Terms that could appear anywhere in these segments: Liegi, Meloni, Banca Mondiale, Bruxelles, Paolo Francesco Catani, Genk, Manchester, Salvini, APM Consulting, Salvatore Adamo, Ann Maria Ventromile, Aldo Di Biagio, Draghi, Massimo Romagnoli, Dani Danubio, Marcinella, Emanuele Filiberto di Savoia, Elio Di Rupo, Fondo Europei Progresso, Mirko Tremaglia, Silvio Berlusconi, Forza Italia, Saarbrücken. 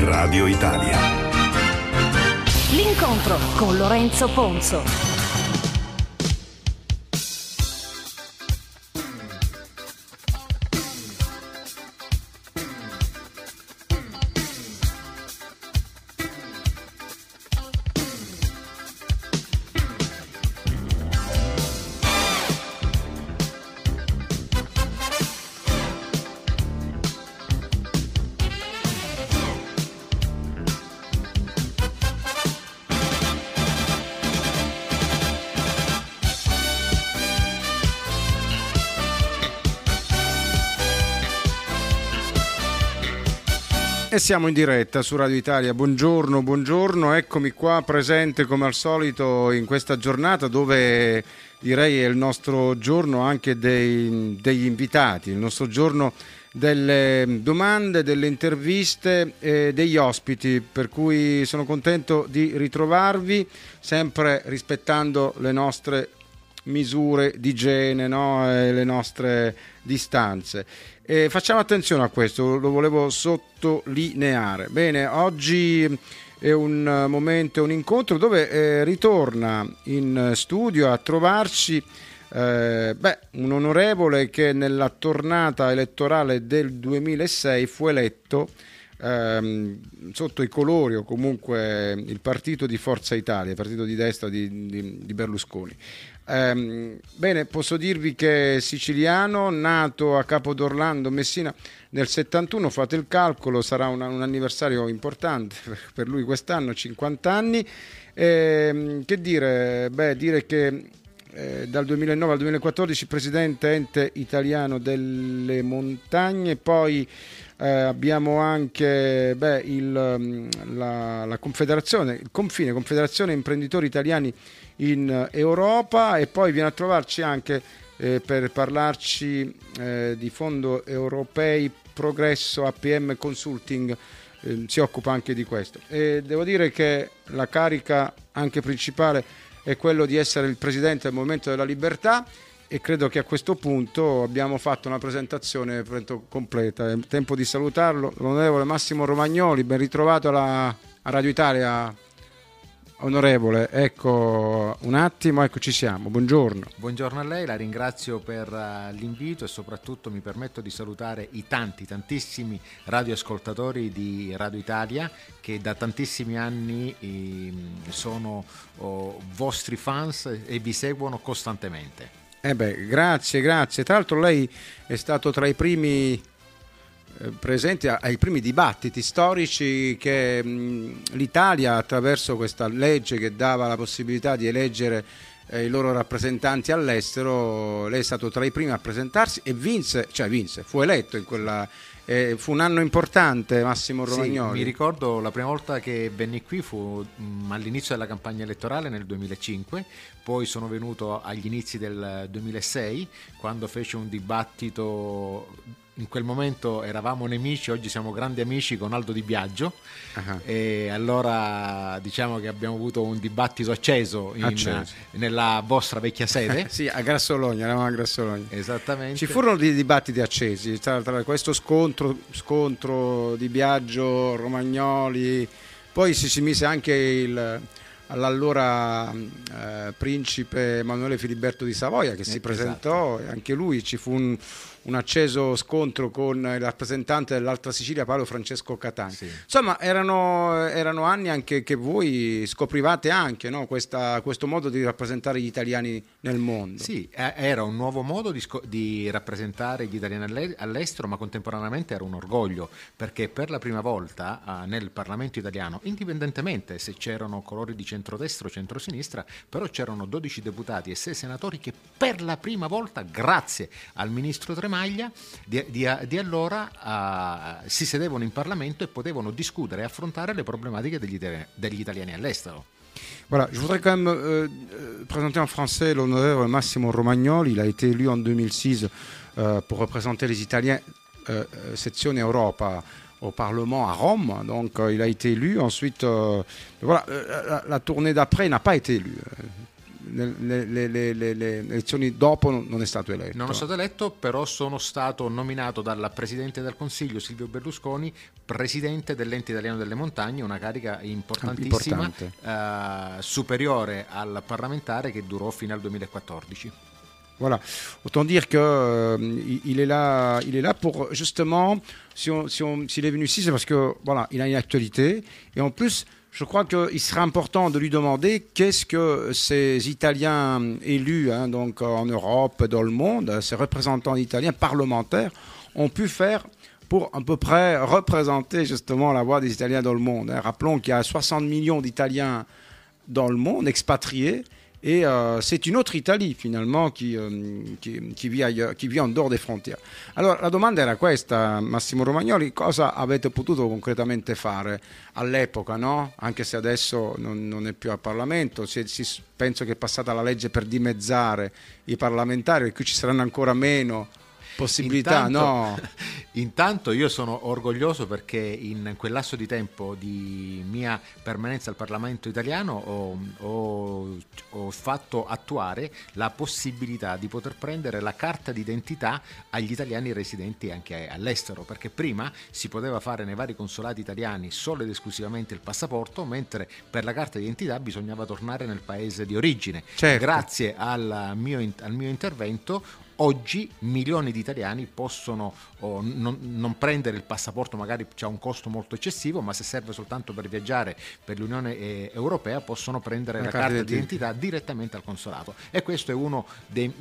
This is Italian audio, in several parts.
Radio Italia. L'incontro con Lorenzo Ponzo. Siamo in diretta su Radio Italia. Buongiorno, buongiorno, eccomi qua presente come al solito in questa giornata dove direi è il nostro giorno anche degli invitati, il nostro giorno delle domande, delle interviste e degli ospiti, per cui sono contento di ritrovarvi sempre rispettando le nostre misure di igiene, no? E le nostre distanze. E facciamo attenzione a questo, lo volevo sottolineare. Bene, oggi è un momento, un incontro dove ritorna in studio a trovarci un onorevole che nella tornata elettorale del 2006 fu eletto sotto i colori o comunque il partito di Forza Italia, il partito di destra di Berlusconi. Bene, posso dirvi che è siciliano, nato a Capo d'Orlando, Messina, nel 71, fate il calcolo, sarà un anniversario importante per lui quest'anno, 50 anni. Che dire? Dire che dal 2009 al 2014 presidente ente italiano delle montagne, poi abbiamo anche la Confederazione Imprenditori Italiani in Europa, e poi viene a trovarci anche per parlarci di Fondo Europei Progresso, APM Consulting si occupa anche di questo, e devo dire che la carica anche principale è quello di essere il presidente del Movimento della Libertà, e credo che a questo punto abbiamo fatto una presentazione completa. È tempo di salutarlo, l'onorevole Massimo Romagnoli. Ben ritrovato a Radio Italia, onorevole. Ecco, un attimo, eccoci siamo. Buongiorno. Buongiorno a lei, la ringrazio per l'invito e soprattutto mi permetto di salutare i tantissimi radioascoltatori di Radio Italia che da tantissimi anni sono vostri fans e vi seguono costantemente. Grazie. Tra l'altro lei è stato tra i primi presenti ai primi dibattiti storici che l'Italia, attraverso questa legge che dava la possibilità di eleggere i loro rappresentanti all'estero, lei è stato tra i primi a presentarsi e vinse, fu eletto in quella... fu un anno importante, Massimo Romagnoli. Sì, mi ricordo la prima volta che venni qui fu all'inizio della campagna elettorale nel 2005, poi sono venuto agli inizi del 2006 quando fece un dibattito, in quel momento eravamo nemici, oggi siamo grandi amici, con Aldo Di Biagio. Uh-huh. E allora diciamo che abbiamo avuto un dibattito acceso. Nella vostra vecchia sede. Sì, a Grassologna, eravamo a Grassologna. Esattamente. Ci furono dei dibattiti accesi, tra questo scontro Di Biagio, Romagnoli, poi si mise anche all'allora principe Emanuele Filiberto di Savoia che si presentò. Esatto. E anche lui ci fu un acceso scontro con il rappresentante dell'Alta Sicilia Paolo Francesco Catani. Sì. Insomma, erano anni anche che voi scoprivate anche, no? Questo modo di rappresentare gli italiani nel mondo. Sì, era un nuovo modo di rappresentare gli italiani all'estero, ma contemporaneamente era un orgoglio, perché per la prima volta nel Parlamento italiano, indipendentemente se c'erano colori di centrodestra o centrosinistra, però c'erano 12 deputati e 6 senatori che per la prima volta, grazie al ministro Tremaglia, di allora si sedevano in Parlamento e potevano discutere e affrontare le problematiques degli italiani all'estero. Voilà, je voudrais quand même présenter en français l'honorable Massimo Romagnoli. Il a été élu en 2006 pour représenter les Italiens section Europe au Parlement à Rome. Donc il a été élu. Ensuite, la tournée d'après il n'a pas été élu. nelle elezioni dopo non è stato eletto. Non è stato eletto, però sono stato nominato dal Presidente del Consiglio Silvio Berlusconi Presidente dell'Ente Italiano delle Montagne, una carica importantissima, superiore al parlamentare, che durò fino al 2014. Voilà. Autant dire qu'il est là pour, justement, s'il est venu ici, c'est parce que voilà, il a une actualité. Et en plus, je crois qu'il sera important de lui demander qu'est-ce que ces Italiens élus, hein, donc en Europe, dans le monde, ces représentants italiens parlementaires, ont pu faire pour à peu près représenter justement la voix des Italiens dans le monde. Hein. Rappelons qu'il y a 60 millions d'Italiens dans le monde, expatriés. Et c'est une autre Italie finalement qui vit ailleurs, qui vit en dehors des frontières. Allora la domanda era questa, Massimo Romagnoli: cosa avete potuto concretamente fare all'epoca, no? Anche se adesso non è più al Parlamento, penso che è passata la legge per dimezzare i parlamentari, per cui ci saranno ancora meno possibilità. Intanto io sono orgoglioso perché in quel lasso di tempo di mia permanenza al Parlamento italiano ho fatto attuare la possibilità di poter prendere la carta d'identità agli italiani residenti anche all'estero, perché prima si poteva fare nei vari consolati italiani solo ed esclusivamente il passaporto, mentre per la carta d'identità bisognava tornare nel paese di origine. Certo. Grazie al mio intervento oggi milioni di italiani possono non prendere il passaporto, magari c'è un costo molto eccessivo, ma se serve soltanto per viaggiare per l'Unione Europea possono prendere la carta d'identità direttamente al consolato, e questo è uno dei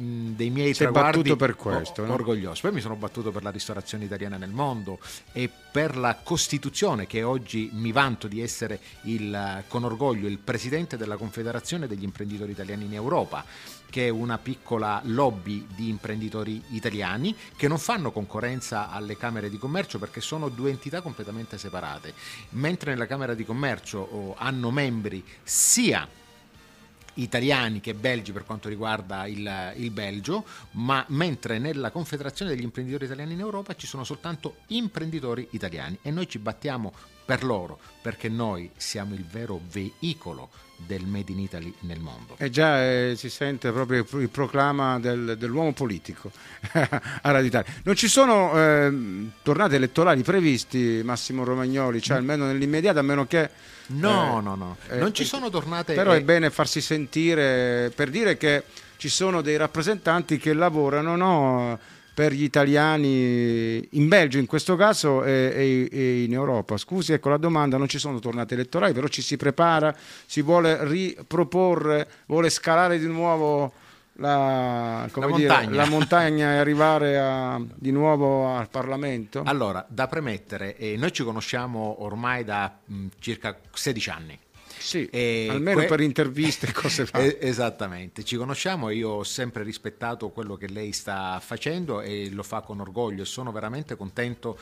miei traguardi. Per questo, orgoglioso. Poi mi sono battuto per la ristorazione italiana nel mondo e per la Costituzione, che oggi mi vanto di essere con orgoglio il presidente della Confederazione degli Imprenditori Italiani in Europa, che è una piccola lobby di imprenditori italiani che non fanno concorrenza alle Camere di Commercio, perché sono due entità completamente separate. Mentre nella Camera di Commercio hanno membri sia italiani che belgi per quanto riguarda il Belgio, ma mentre nella Confederazione degli Imprenditori Italiani in Europa ci sono soltanto imprenditori italiani, e noi ci battiamo per loro, perché noi siamo il vero veicolo del Made in Italy nel mondo. E già si sente proprio il proclama dell'uomo politico a Radio Italia. Non ci sono tornate elettorali previsti, Massimo Romagnoli, cioè almeno nell'immediato, a meno che... No, non ci sono tornate... Però è bene farsi sentire, per dire che ci sono dei rappresentanti che lavorano, no, per gli italiani in Belgio in questo caso e in Europa. Scusi, ecco la domanda: non ci sono tornate elettorali, però ci si prepara, si vuole riproporre, vuole scalare di nuovo la montagna e arrivare di nuovo al Parlamento? Allora, da premettere, noi ci conosciamo ormai da circa 16 anni. Sì, almeno per interviste e cose fatte. Esattamente, ci conosciamo, io ho sempre rispettato quello che lei sta facendo e lo fa con orgoglio, e sono veramente contento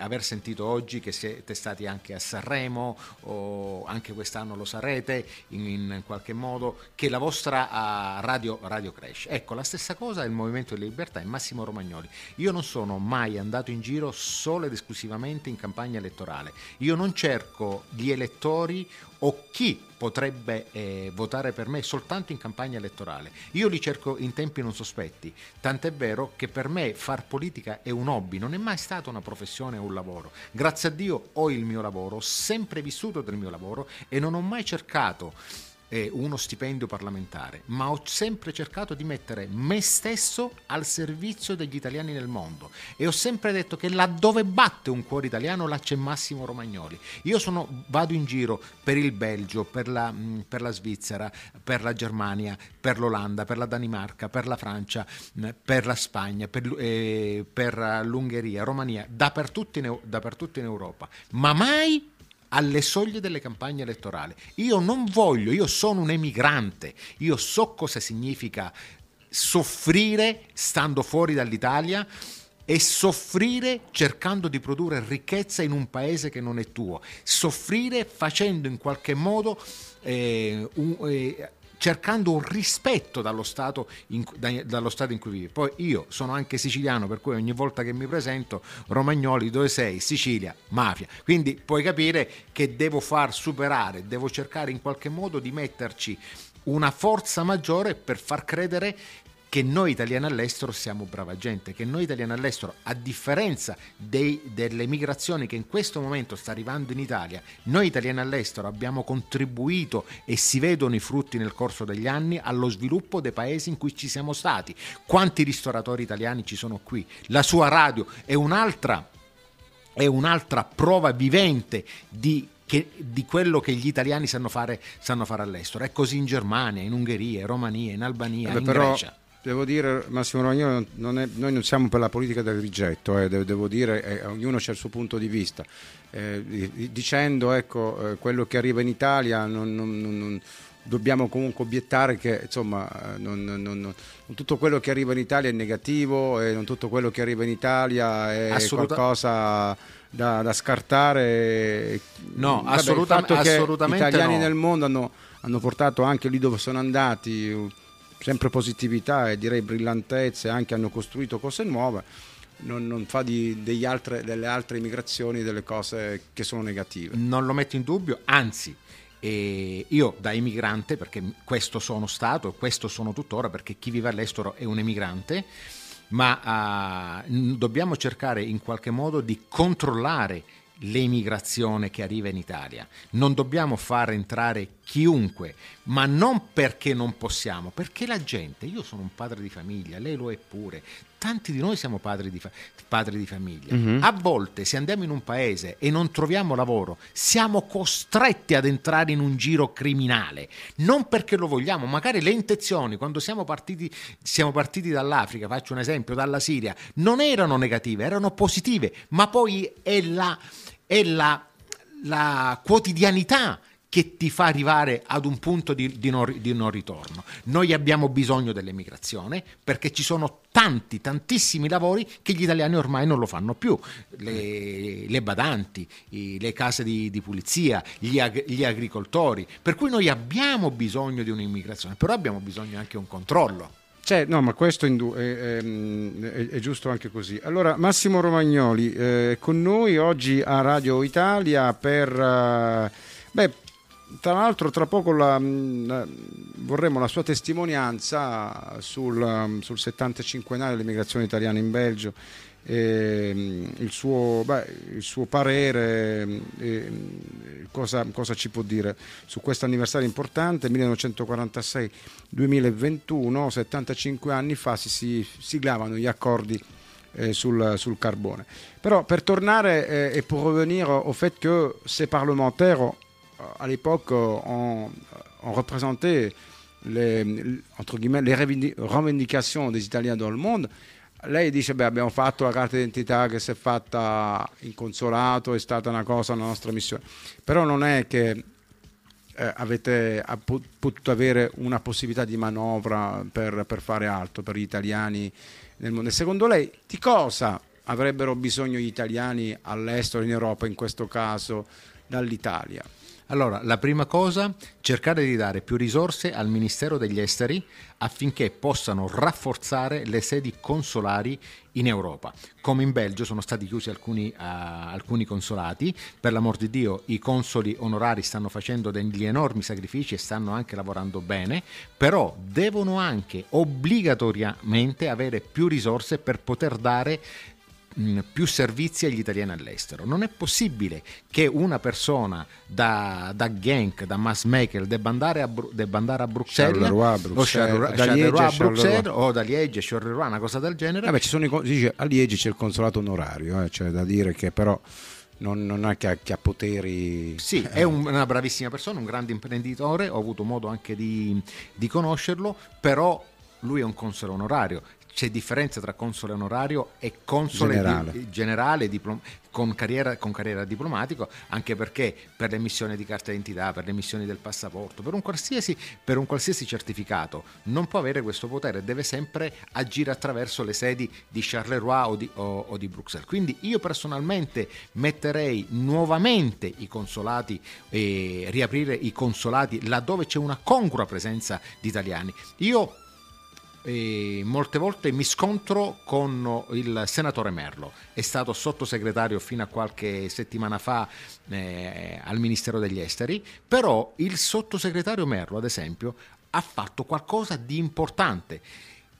aver sentito oggi che siete stati anche a Sanremo, o anche quest'anno lo sarete in qualche modo, che la vostra radio cresce. Ecco, la stessa cosa è il Movimento della Libertà e Massimo Romagnoli. Io non sono mai andato in giro solo ed esclusivamente in campagna elettorale, io non cerco gli elettori o chi potrebbe votare per me soltanto in campagna elettorale. Io li cerco in tempi non sospetti, tant'è vero che per me far politica è un hobby, non è mai stata una professione o un lavoro. Grazie a Dio ho il mio lavoro, ho sempre vissuto del mio lavoro e non ho mai cercato uno stipendio parlamentare, ma ho sempre cercato di mettere me stesso al servizio degli italiani nel mondo, e ho sempre detto che laddove batte un cuore italiano là c'è Massimo Romagnoli. Io vado in giro per il Belgio, per la Svizzera, per la Germania, per l'Olanda, per la Danimarca, per la Francia, per la Spagna, per l'Ungheria, Romania, dappertutto in Europa, ma mai alle soglie delle campagne elettorali. Io non voglio, io sono un emigrante, io so cosa significa soffrire stando fuori dall'Italia e soffrire cercando di produrre ricchezza in un paese che non è tuo, soffrire facendo in qualche modo cercando un rispetto dallo Stato in cui vivi. Poi io sono anche siciliano, per cui ogni volta che mi presento: Romagnoli, dove sei? Sicilia, mafia. Quindi puoi capire che devo cercare in qualche modo di metterci una forza maggiore per far credere che noi italiani all'estero siamo brava gente, che noi italiani all'estero, a differenza delle migrazioni che in questo momento sta arrivando in Italia, noi italiani all'estero abbiamo contribuito, e si vedono i frutti nel corso degli anni, allo sviluppo dei paesi in cui ci siamo stati. Quanti ristoratori italiani ci sono qui? La sua radio è un'altra prova vivente di quello che gli italiani sanno fare all'estero. È così in Germania, in Ungheria, in Romania, in Albania, in Grecia. Devo dire, Massimo Romagnoli, noi non siamo per la politica del rigetto, devo dire, ognuno c'ha il suo punto di vista. Dicendo, ecco, quello che arriva in Italia, non dobbiamo comunque obiettare che, insomma, non tutto quello che arriva in Italia è negativo, e non tutto quello che arriva in Italia è qualcosa da scartare. No, vabbè, assolutamente gli italiani nel mondo hanno portato, anche lì dove sono andati, sempre positività e direi brillantezze, anche hanno costruito cose nuove. Non fa delle altre immigrazioni delle cose che sono negative. Non lo metto in dubbio, anzi, io da emigrante, perché questo sono stato e questo sono tuttora, perché chi vive all'estero è un emigrante, ma dobbiamo cercare in qualche modo di controllare l'emigrazione che arriva in Italia. Non dobbiamo far entrare chiunque, ma non perché non possiamo, perché la gente, io sono un padre di famiglia, lei lo è pure, tanti di noi siamo padri di famiglia. Mm-hmm. A volte, se andiamo in un paese e non troviamo lavoro, siamo costretti ad entrare in un giro criminale, non perché lo vogliamo, magari le intenzioni quando siamo partiti dall'Africa, faccio un esempio, dalla Siria, non erano negative, erano positive, ma poi è la quotidianità che ti fa arrivare ad un punto di non ritorno. Noi abbiamo bisogno dell'emigrazione perché ci sono tantissimi lavori che gli italiani ormai non lo fanno più. Le badanti, le case di pulizia, gli agricoltori. Per cui noi abbiamo bisogno di un'immigrazione, però abbiamo bisogno anche di un controllo. No, ma questo è giusto anche così. Allora, Massimo Romagnoli con noi oggi a Radio Italia per... tra l'altro tra poco vorremmo la sua testimonianza sul 75º dell'immigrazione italiana in Belgio, il suo parere, cosa ci può dire su questo anniversario importante, 1946-2021, 75 anni fa si siglavano gli accordi sul carbone. Però per tornare e pour revenir au fait que ces parlementaires à l'époque on représentait entre guillemets, les revendications des Italiens dans le monde. Lei dice, abbiamo fatto la carta d'identità che si è fatta in consolato, è stata una cosa, una nostra missione, però non è che avete potuto avere una possibilità di manovra per fare altro per gli italiani nel mondo. E secondo lei di cosa avrebbero bisogno gli italiani all'estero, in Europa in questo caso, dall'Italia? Allora, la prima cosa, cercare di dare più risorse al Ministero degli Esteri affinché possano rafforzare le sedi consolari in Europa. Come in Belgio sono stati chiusi alcuni consolati, per l'amor di Dio i consoli onorari stanno facendo degli enormi sacrifici e stanno anche lavorando bene, però devono anche obbligatoriamente avere più risorse per poter dare più servizi agli italiani all'estero. Non è possibile che una persona da Genk, da Maasmechel, debba andare a Bruxelles, o da Liegi, Charleroi, una cosa del genere. Ci sono, dice, a Liegi c'è il consolato onorario, cioè da dire che però non è che ha poteri. Sì, è una bravissima persona, un grande imprenditore, ho avuto modo anche di conoscerlo, però lui è un console onorario. C'è differenza tra console onorario e console generale con carriera diplomatica, anche perché per l'emissione di carta d'identità, per l'emissione del passaporto, per un qualsiasi certificato non può avere questo potere, deve sempre agire attraverso le sedi di Charleroi o di Bruxelles. Quindi io personalmente metterei nuovamente i consolati, riaprire i consolati laddove c'è una congrua presenza di italiani. Io molte volte mi scontro con il senatore Merlo, è stato sottosegretario fino a qualche settimana fa al Ministero degli Esteri, però il sottosegretario Merlo, ad esempio, ha fatto qualcosa di importante,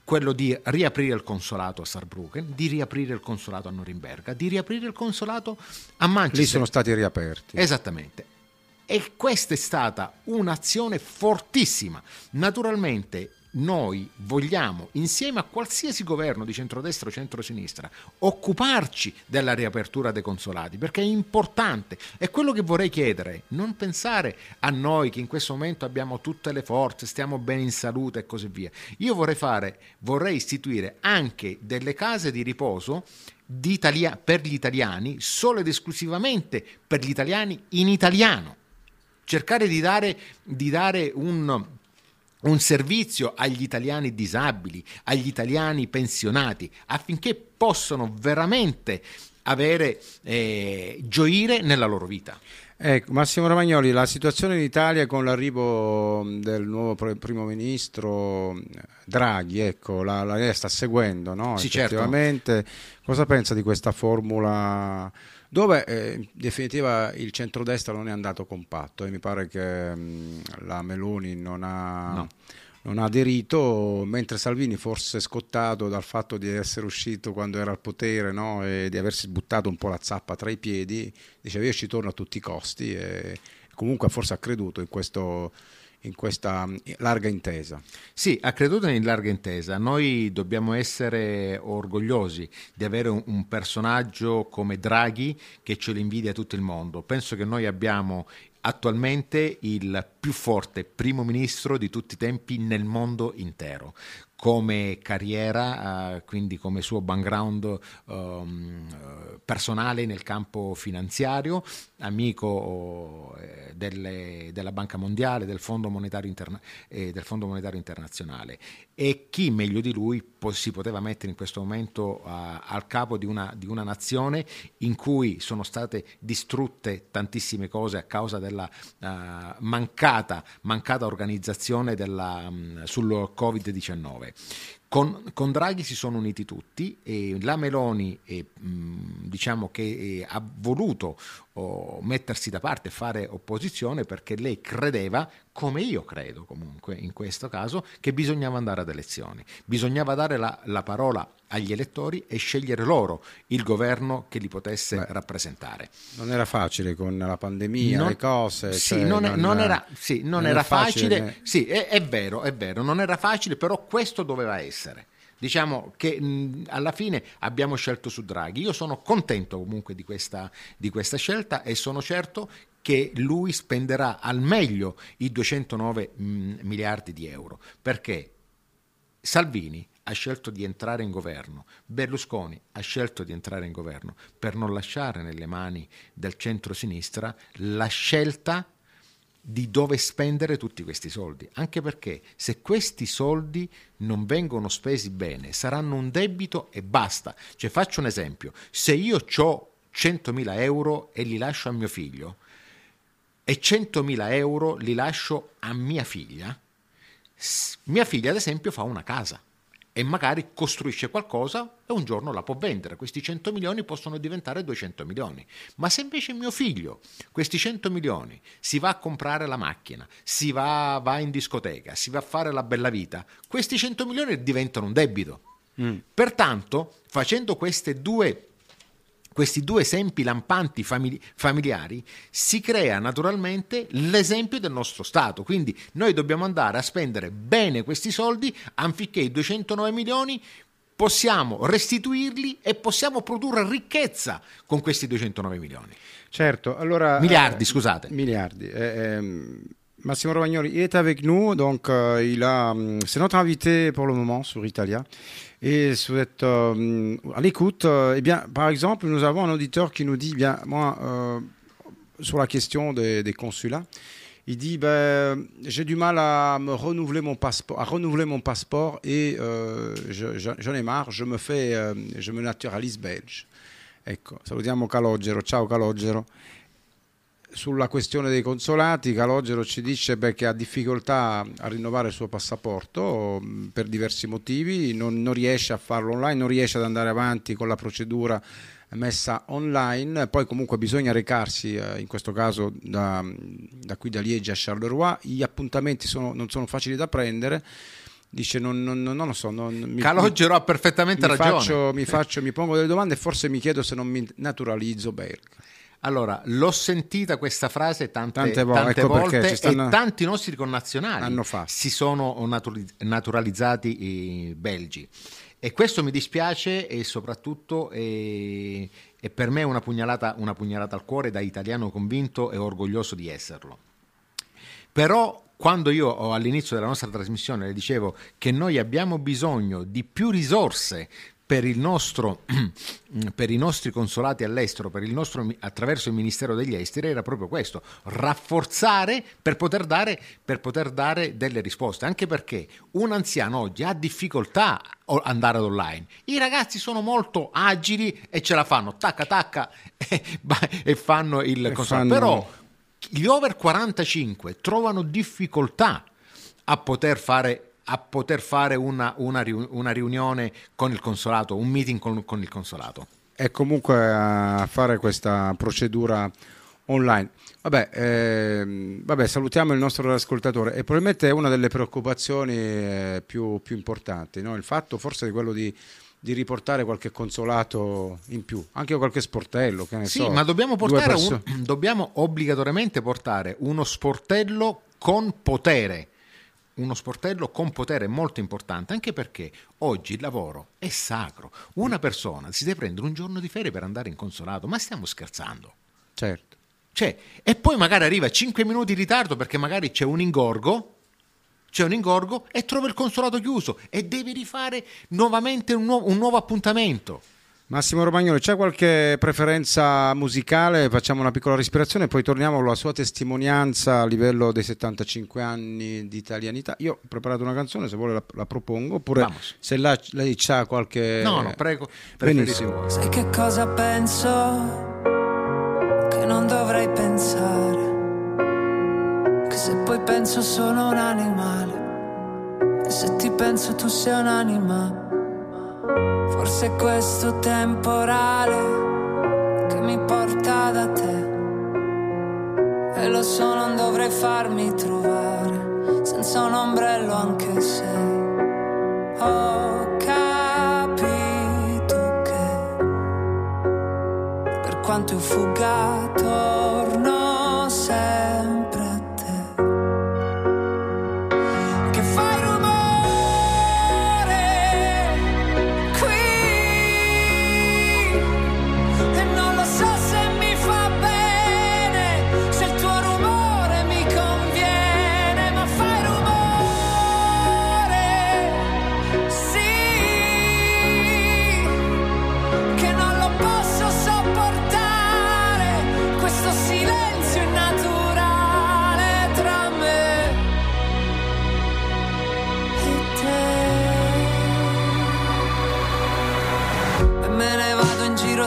quello di riaprire il consolato a Saarbrücken, di riaprire il consolato a Norimberga, di riaprire il consolato a Manchester. Lì sono stati riaperti. Esattamente. E questa è stata un'azione fortissima. Naturalmente noi vogliamo, insieme a qualsiasi governo di centrodestra o centrosinistra, occuparci della riapertura dei consolati, perché è importante. E quello che vorrei chiedere, non pensare a noi che in questo momento abbiamo tutte le forze, stiamo bene in salute e così via. Io vorrei istituire anche delle case di riposo per gli italiani, solo ed esclusivamente per gli italiani, in italiano. Cercare di dare un servizio agli italiani disabili, agli italiani pensionati, affinché possano veramente gioire nella loro vita. Ecco, Massimo Romagnoli, la situazione in Italia con l'arrivo del nuovo primo ministro Draghi, ecco, lei sta seguendo, no? Sì, effettivamente, certo. Cosa pensa di questa formula dove in definitiva il centrodestra non è andato compatto e mi pare che la Meloni non ha aderito, mentre Salvini, forse scottato dal fatto di essere uscito quando era al potere, no? E di aversi buttato un po' la zappa tra i piedi, diceva io ci torno a tutti i costi, e comunque forse ha creduto in questa larga intesa. Sì, ha creduto in larga intesa. Noi dobbiamo essere orgogliosi di avere un personaggio come Draghi che ce lo invidia tutto il mondo. Penso che noi abbiamo attualmente il più forte primo ministro di tutti i tempi nel mondo intero, come carriera, quindi come suo background personale nel campo finanziario, amico della Banca Mondiale, del Fondo Monetario Internazionale. E chi meglio di lui si poteva mettere in questo momento al capo di una nazione in cui sono state distrutte tantissime cose a causa della mancata organizzazione sul Covid-19. Con Draghi si sono uniti tutti e la Meloni diciamo che ha voluto mettersi da parte e fare opposizione perché lei credeva, come io credo comunque in questo caso, che bisognava andare ad elezioni, bisognava dare la parola agli elettori e scegliere loro il governo che li potesse rappresentare. Non era facile con la pandemia, le cose. Sì, non era facile. Sì, è vero, non era facile, però questo doveva essere. Diciamo che alla fine abbiamo scelto su Draghi. Io sono contento comunque di questa scelta e sono certo che lui spenderà al meglio i 209 miliardi di euro, perché Salvini ha scelto di entrare in governo, Berlusconi ha scelto di entrare in governo per non lasciare nelle mani del centrosinistra la scelta di dove spendere tutti questi soldi, anche perché se questi soldi non vengono spesi bene saranno un debito e basta. Cioè, faccio un esempio: se io ho 100.000 euro e li lascio a mio figlio e 100.000 euro li lascio a mia figlia ad esempio fa una casa e magari costruisce qualcosa e un giorno la può vendere. Questi 100 milioni possono diventare 200 milioni. Ma se invece mio figlio, questi 100 milioni, si va a comprare la macchina, va in discoteca, si va a fare la bella vita, questi 100 milioni diventano un debito. Pertanto, facendo questi due esempi lampanti familiari, si crea naturalmente l'esempio del nostro Stato. Quindi noi dobbiamo andare a spendere bene questi soldi, affinché i 209 milioni possiamo restituirli e possiamo produrre ricchezza con questi 209 milioni. Certo, allora... Miliardi, scusate. Miliardi. Massimo Romagnoli, il est avec nous, donc c'est notre invité pour le moment sur Italia. Et souhaite à l'écoute, eh bien, par exemple, nous avons un auditeur qui nous dit, eh bien, moi, sur la question des consulats, il dit, ben, j'ai du mal à renouveler mon passeport et j'en ai marre, je me naturalise belge. Ecco, salutiamo Calogero, ciao Calogero. Sulla questione dei consolati, Calogero ci dice che ha difficoltà a rinnovare il suo passaporto per diversi motivi, non riesce a farlo online, non riesce ad andare avanti con la procedura messa online. Poi comunque bisogna recarsi, in questo caso da qui da Liegi a Charleroi. Gli appuntamenti non sono facili da prendere. Dice non lo so, Calogero ha perfettamente ragione. Mi pongo delle domande e forse mi chiedo se non mi naturalizzo Berg. Allora, l'ho sentita questa frase tante volte perché e tanti nostri connazionali anno fa si sono naturalizzati belgi, e questo mi dispiace, e soprattutto è per me una pugnalata al cuore, da italiano convinto e orgoglioso di esserlo. Però quando io all'inizio della nostra trasmissione le dicevo che noi abbiamo bisogno di più risorse per i nostri consolati all'estero, attraverso il Ministero degli Esteri, era proprio questo: rafforzare per poter dare delle risposte, anche perché un anziano oggi ha difficoltà ad andare online. I ragazzi sono molto agili e ce la fanno, tacca e fanno il consolato. Però gli over 45 trovano difficoltà a poter fare una riunione con il consolato, un meeting con il consolato. E comunque a fare questa procedura online. Vabbè, salutiamo il nostro ascoltatore, e probabilmente è una delle preoccupazioni più importanti, no? Il fatto forse è quello di riportare qualche consolato in più, anche qualche sportello, che ne so. Sì, ma dobbiamo obbligatoriamente portare uno sportello con potere è molto importante, anche perché oggi il lavoro è sacro. Una persona si deve prendere un giorno di ferie per andare in consolato, ma stiamo scherzando? Certo. Cioè, e poi magari arriva 5 minuti in ritardo perché magari c'è un ingorgo e trova il consolato chiuso e devi rifare nuovamente un nuovo appuntamento. Massimo Romagnoli, c'è qualche preferenza musicale? Facciamo una piccola respirazione e poi torniamo alla sua testimonianza a livello dei 75 anni di italianità. Io ho preparato una canzone, se vuole la propongo, oppure Vamos. Se lei c'ha qualche... No, prego. Benissimo. Sai che cosa penso? Che non dovrei pensare, che se poi penso sono un animale, e se ti penso tu sei un'anima. Forse questo temporale che mi porta da te, e lo so non dovrei farmi trovare senza un ombrello anche se ho capito che per quanto io fugga torno sempre a te. Che fai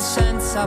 senza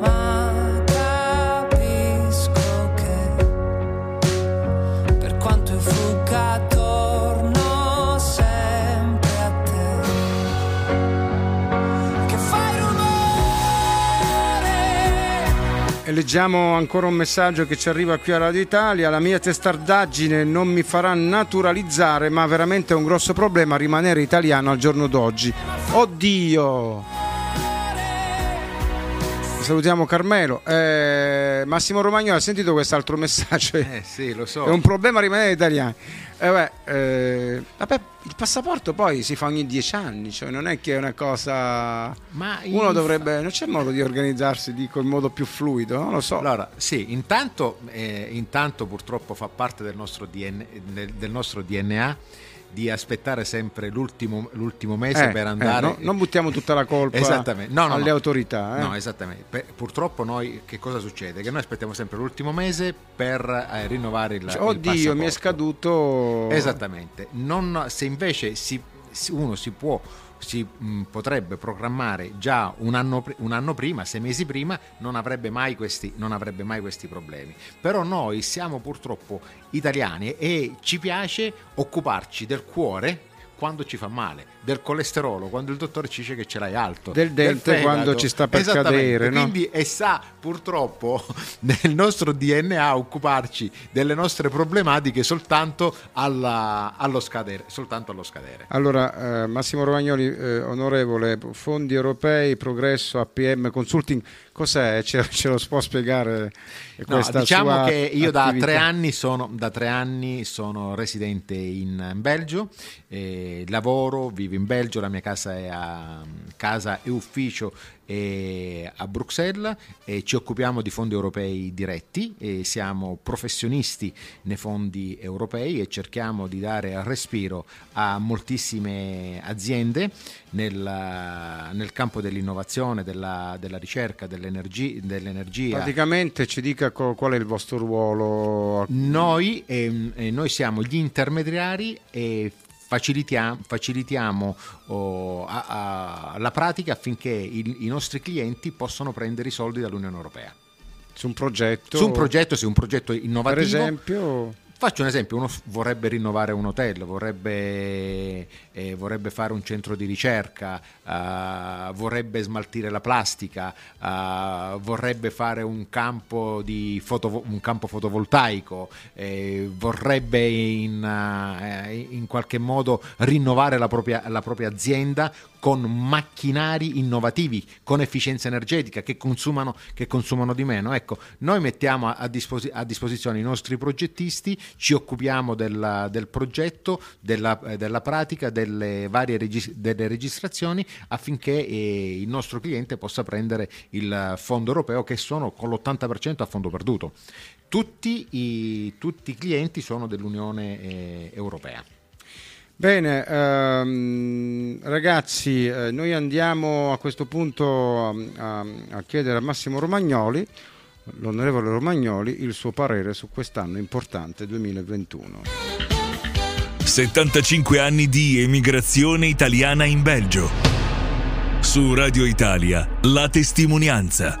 ma e leggiamo ancora un messaggio che ci arriva qui a Radio Italia. La mia testardaggine non mi farà naturalizzare, ma veramente è un grosso problema rimanere italiano al giorno d'oggi. Oddio! Salutiamo Carmelo. Massimo Romagnoli, ha sentito quest'altro messaggio? Sì, lo so. È un problema rimanere italiani. Vabbè, il passaporto poi si fa ogni 10 anni, cioè non è che è una cosa. Ma uno dovrebbe, non c'è modo di organizzarsi, dico, in modo più fluido, non lo so. Allora, sì, intanto purtroppo fa parte del nostro DNA di aspettare sempre l'ultimo mese per andare... non buttiamo tutta la colpa alle autorità. No, esattamente. Purtroppo noi, che cosa succede? Che noi aspettiamo sempre l'ultimo mese per rinnovare il passaporto. Oddio, mi è scaduto... Esattamente. Se invece potrebbe programmare già un anno prima, 6 mesi prima, non avrebbe mai questi problemi. Però noi siamo purtroppo italiani e ci piace occuparci del cuore quando ci fa male, del colesterolo quando il dottore ci dice che ce l'hai alto, del dente quando ci sta per cadere, no? Quindi purtroppo nel nostro DNA occuparci delle nostre problematiche soltanto allo scadere. Allora Massimo Romagnoli, onorevole, Fondi Europei, Progresso, APM Consulting, cos'è? Ce lo può spiegare questa sua che io attività? Da tre anni sono residente in Belgio, lavoro, vivo in Belgio, la mia casa è casa e ufficio a Bruxelles, e ci occupiamo di fondi europei diretti e siamo professionisti nei fondi europei e cerchiamo di dare respiro a moltissime aziende nel campo dell'innovazione, della ricerca, dell'energia. Praticamente ci dica qual è il vostro ruolo. Noi siamo gli intermediari e facilitiamo la pratica affinché i nostri clienti possano prendere i soldi dall'Unione Europea. Su un progetto innovativo. Per esempio? Faccio un esempio: uno vorrebbe rinnovare un hotel, vorrebbe fare un centro di ricerca, vorrebbe smaltire la plastica, vorrebbe fare un campo fotovoltaico, vorrebbe in qualche modo rinnovare la propria azienda con macchinari innovativi, con efficienza energetica, che consumano di meno. Ecco, noi mettiamo a disposizione i nostri progettisti. Ci occupiamo del progetto, della pratica, delle varie registrazioni affinché il nostro cliente possa prendere il fondo europeo, che sono con l'80% a fondo perduto. Tutti i clienti sono dell'Unione Europea. Bene, ragazzi, noi andiamo a questo punto a chiedere a Massimo Romagnoli, l'onorevole Romagnoli, il suo parere su quest'anno importante 2021. 75 anni di emigrazione italiana in Belgio. Su Radio Italia, la testimonianza.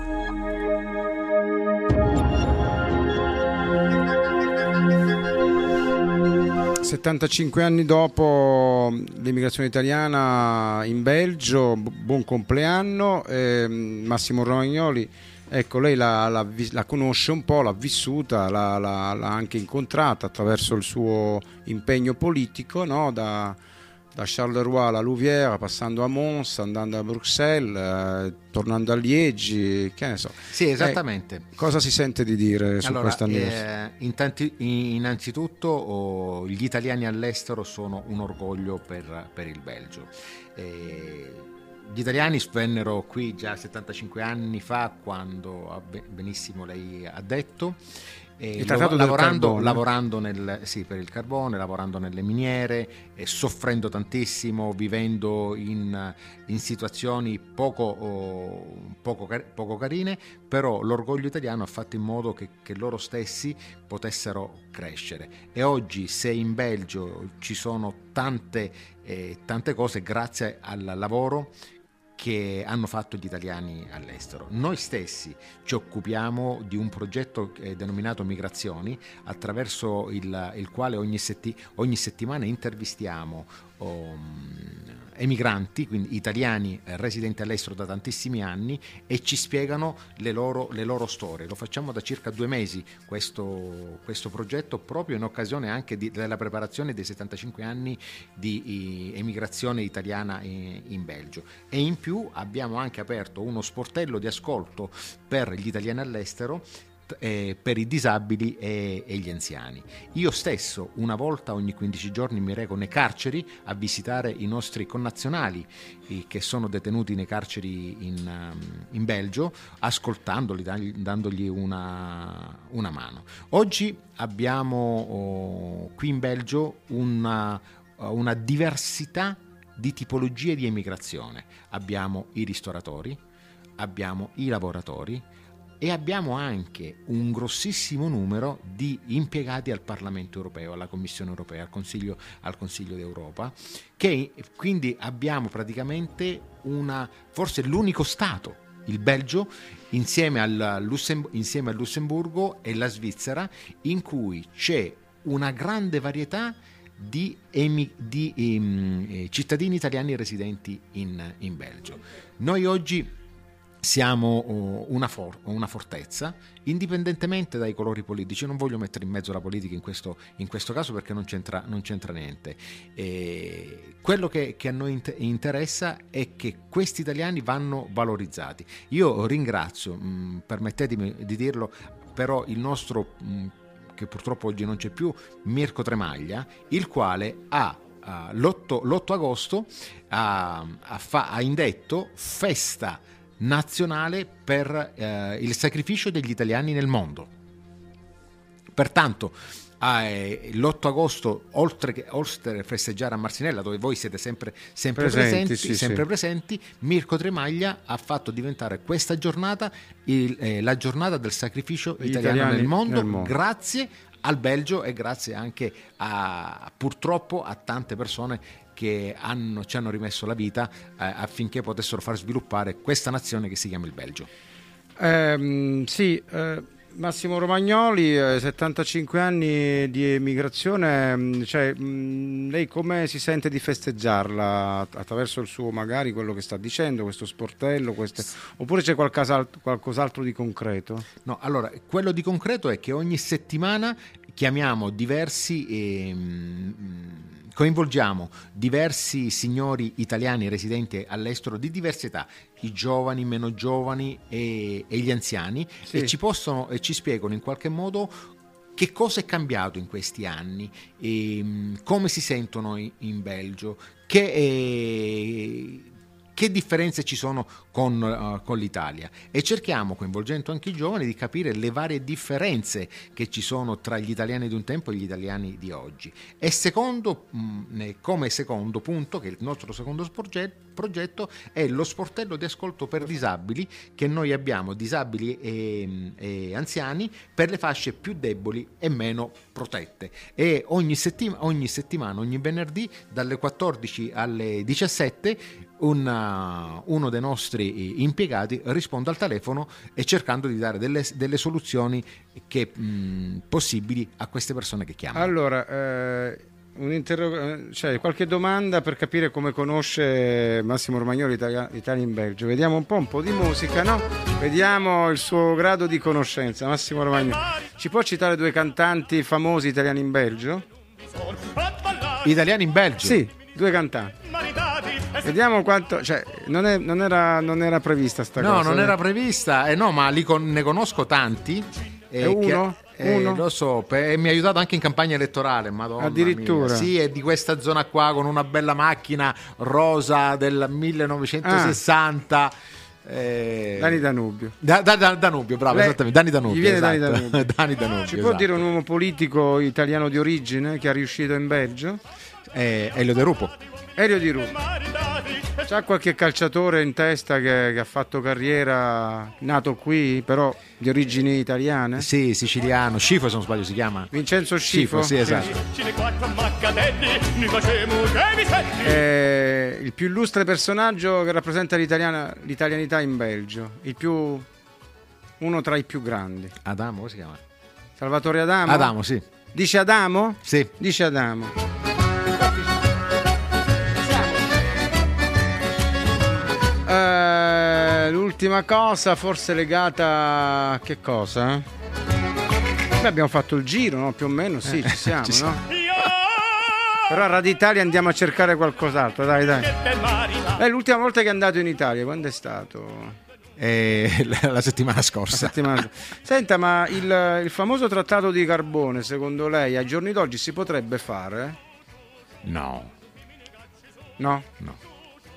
...75 anni dopo l'immigrazione italiana in Belgio, buon compleanno, Massimo Romagnoli. Ecco, lei la conosce un po', l'ha vissuta, l'ha anche incontrata attraverso il suo impegno politico, no? Da Charleroi alla Louvière, passando a Mons, andando a Bruxelles, tornando a Liegi, che ne so. Sì, esattamente. Cosa si sente di dire su questa news? Innanzitutto gli italiani all'estero sono un orgoglio per il Belgio. Gli italiani vennero qui già 75 anni fa, quando benissimo lei ha detto, per il carbone, lavorando nelle miniere, soffrendo tantissimo, vivendo in situazioni poco carine, però l'orgoglio italiano ha fatto in modo che loro stessi potessero crescere, e oggi se in Belgio ci sono tante cose grazie al lavoro che hanno fatto gli italiani all'estero. Noi stessi ci occupiamo di un progetto denominato Migrazioni, attraverso il quale ogni settimana intervistiamo emigranti, quindi italiani residenti all'estero da tantissimi anni, e ci spiegano le loro storie. Lo facciamo da circa 2 mesi questo progetto, proprio in occasione anche della preparazione dei 75 anni di emigrazione italiana in Belgio, e in più abbiamo anche aperto uno sportello di ascolto per gli italiani all'estero, per i disabili e gli anziani. Io stesso una volta ogni 15 giorni mi reco nei carceri a visitare i nostri connazionali che sono detenuti nei carceri in Belgio, ascoltandoli, dandogli una mano. Oggi abbiamo qui in Belgio una diversità di tipologie di emigrazione. Abbiamo i ristoratori, abbiamo i lavoratori e abbiamo anche un grossissimo numero di impiegati al Parlamento europeo, alla Commissione europea, al Consiglio d'Europa, che quindi abbiamo praticamente forse l'unico Stato, il Belgio, insieme al Lussemburgo e la Svizzera, in cui c'è una grande varietà di cittadini italiani residenti in Belgio. Noi oggi siamo una fortezza, indipendentemente dai colori politici. Non voglio mettere in mezzo la politica in questo caso, perché non c'entra niente. E quello che a noi interessa è che questi italiani vanno valorizzati. Io ringrazio, permettetemi di dirlo, però il nostro, che purtroppo oggi non c'è più, Mirko Tremaglia, il quale l'8 agosto ha indetto festa nazionale per il sacrificio degli italiani nel mondo. Pertanto l'8 agosto, oltre a festeggiare a Marcinella, dove voi siete sempre presenti, Mirko Tremaglia ha fatto diventare questa giornata la giornata del sacrificio italiano nel mondo, grazie al Belgio e grazie anche purtroppo a tante persone che ci hanno rimesso la vita affinché potessero far sviluppare questa nazione che si chiama il Belgio. Massimo Romagnoli, 75 anni di emigrazione, lei come si sente di festeggiarla? Attraverso il suo, magari, quello che sta dicendo, questo sportello, oppure c'è qualcos'altro di concreto? No, allora, quello di concreto è che ogni settimana chiamiamo coinvolgiamo diversi signori italiani residenti all'estero di diversa età, i giovani, meno giovani e gli anziani, sì, e ci spiegano in qualche modo che cosa è cambiato in questi anni, come si sentono in Belgio, che differenze ci sono con l'Italia, e cerchiamo, coinvolgendo anche i giovani, di capire le varie differenze che ci sono tra gli italiani di un tempo e gli italiani di oggi. E secondo punto, che è il nostro secondo progetto, è lo sportello di ascolto per disabili, che noi abbiamo, disabili e anziani, per le fasce più deboli e meno protette. E ogni venerdì dalle 14 alle 17 uno dei nostri impiegati risponde al telefono e cercando di dare delle soluzioni possibili a queste persone che chiamano. Allora, qualche domanda per capire come conosce Massimo Romagnoli Italia in Belgio. Vediamo un po' di musica, no? Vediamo il suo grado di conoscenza. Massimo Romagnoli, ci può citare due cantanti famosi italiani in Belgio? Italiani in Belgio? Sì, due cantanti. Vediamo quanto, non era prevista sta cosa. No, non era prevista, ma ne conosco tanti. Uno? Lo so, mi ha aiutato anche in campagna elettorale, madonna. Addirittura. Mia. Sì, è di questa zona qua, con una bella macchina rosa del 1960. Dani Danubio. Danubio, bravo, esattamente. Dani Danubio. Gli viene esatto. Dani Danubio. Dani Danubio. Ci può dire un uomo politico italiano di origine che è riuscito in Belgio? Elio de Rupo. Elio Di Rupo. C'ha qualche calciatore in testa che ha fatto carriera, nato qui, però di origini italiane? Sì, siciliano. Scifo, se non sbaglio, si chiama. Vincenzo Scifo? Sì, esatto. Il più illustre personaggio che rappresenta l'italianità in Belgio. Uno tra i più grandi. Adamo, come si chiama? Salvatore Adamo? Adamo, sì. Dice Adamo? Sì. Dice Adamo. L'ultima cosa, forse legata a che cosa? Beh, abbiamo fatto il giro, no? Più o meno, sì, ci siamo, ci siamo. No? Però a Radio Italia andiamo a cercare qualcos'altro, dai. L'ultima volta che è andato in Italia, quando è stato? La settimana scorsa. Senta, ma il famoso trattato di carbone, secondo lei, ai giorni d'oggi si potrebbe fare? No. No? No.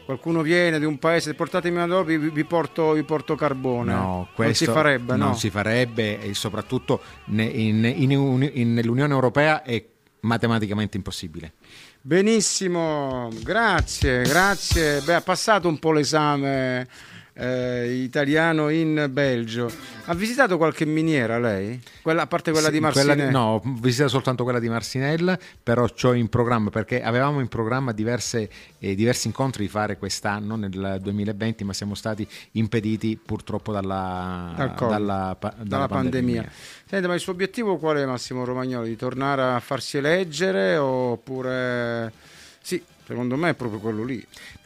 Qualcuno viene di un paese, portatemi una roba, vi porto carbone. No, questo non si farebbe, no? Non si farebbe, e soprattutto nell'Unione Europea è matematicamente impossibile. Benissimo, grazie, grazie. Beh, ha passato un po' l'esame italiano in Belgio. Ha visitato qualche miniera lei? Quella, a parte quella, sì, di Marcinella? Quella, no, ho visitato soltanto quella di Marcinella, però c'ho in programma, perché avevamo in programma diversi incontri di fare quest'anno nel 2020, ma siamo stati impediti purtroppo dalla pandemia. Senta, ma il suo obiettivo qual è, Massimo Romagnoli? Di tornare a farsi eleggere oppure... Sì, secondo me è proprio quello lì.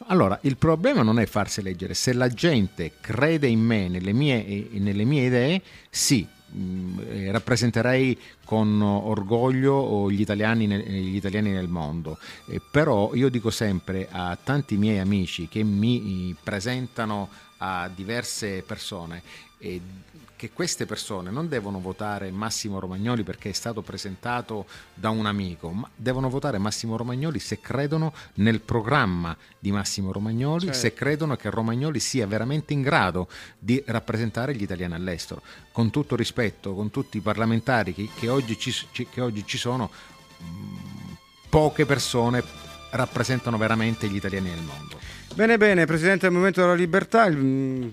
Allora, il problema non è farsi eleggere. Se la gente crede in me, nelle mie idee, sì, rappresenterei con orgoglio gli italiani nel mondo. Però io dico sempre a tanti miei amici che mi presentano a diverse persone che queste persone non devono votare Massimo Romagnoli perché è stato presentato da un amico, ma devono votare Massimo Romagnoli se credono nel programma di Massimo Romagnoli, certo, se credono che Romagnoli sia veramente in grado di rappresentare gli italiani all'estero. Con tutto rispetto, con tutti i parlamentari che oggi ci sono, poche persone rappresentano veramente gli italiani nel mondo. Bene, bene, Presidente del Movimento della Libertà,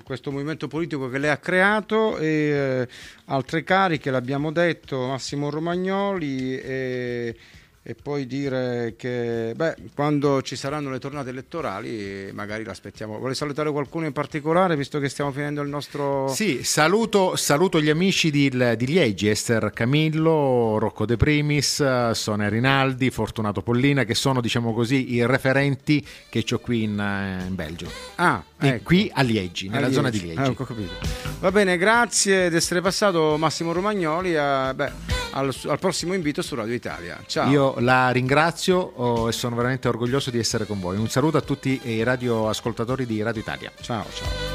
questo movimento politico che lei ha creato, e altre cariche, l'abbiamo detto, Massimo Romagnoli, e poi dire che quando ci saranno le tornate elettorali magari l'aspettiamo. Vuole salutare qualcuno in particolare, visto che stiamo finendo il nostro... Sì, saluto gli amici di Liegi, Ester Camillo, Rocco De Primis, Sonia Rinaldi, Fortunato Pollina, che sono, diciamo così, i referenti che c'ho qui in Belgio, ecco, qui a Liegi, nella zona di Liegi. Ecco, capito. Va bene, grazie di essere passato, Massimo Romagnoli, al prossimo invito su Radio Italia. Ciao. Io la ringrazio e sono veramente orgoglioso di essere con voi. Un saluto a tutti i radioascoltatori di Radio Italia. Ciao, ciao.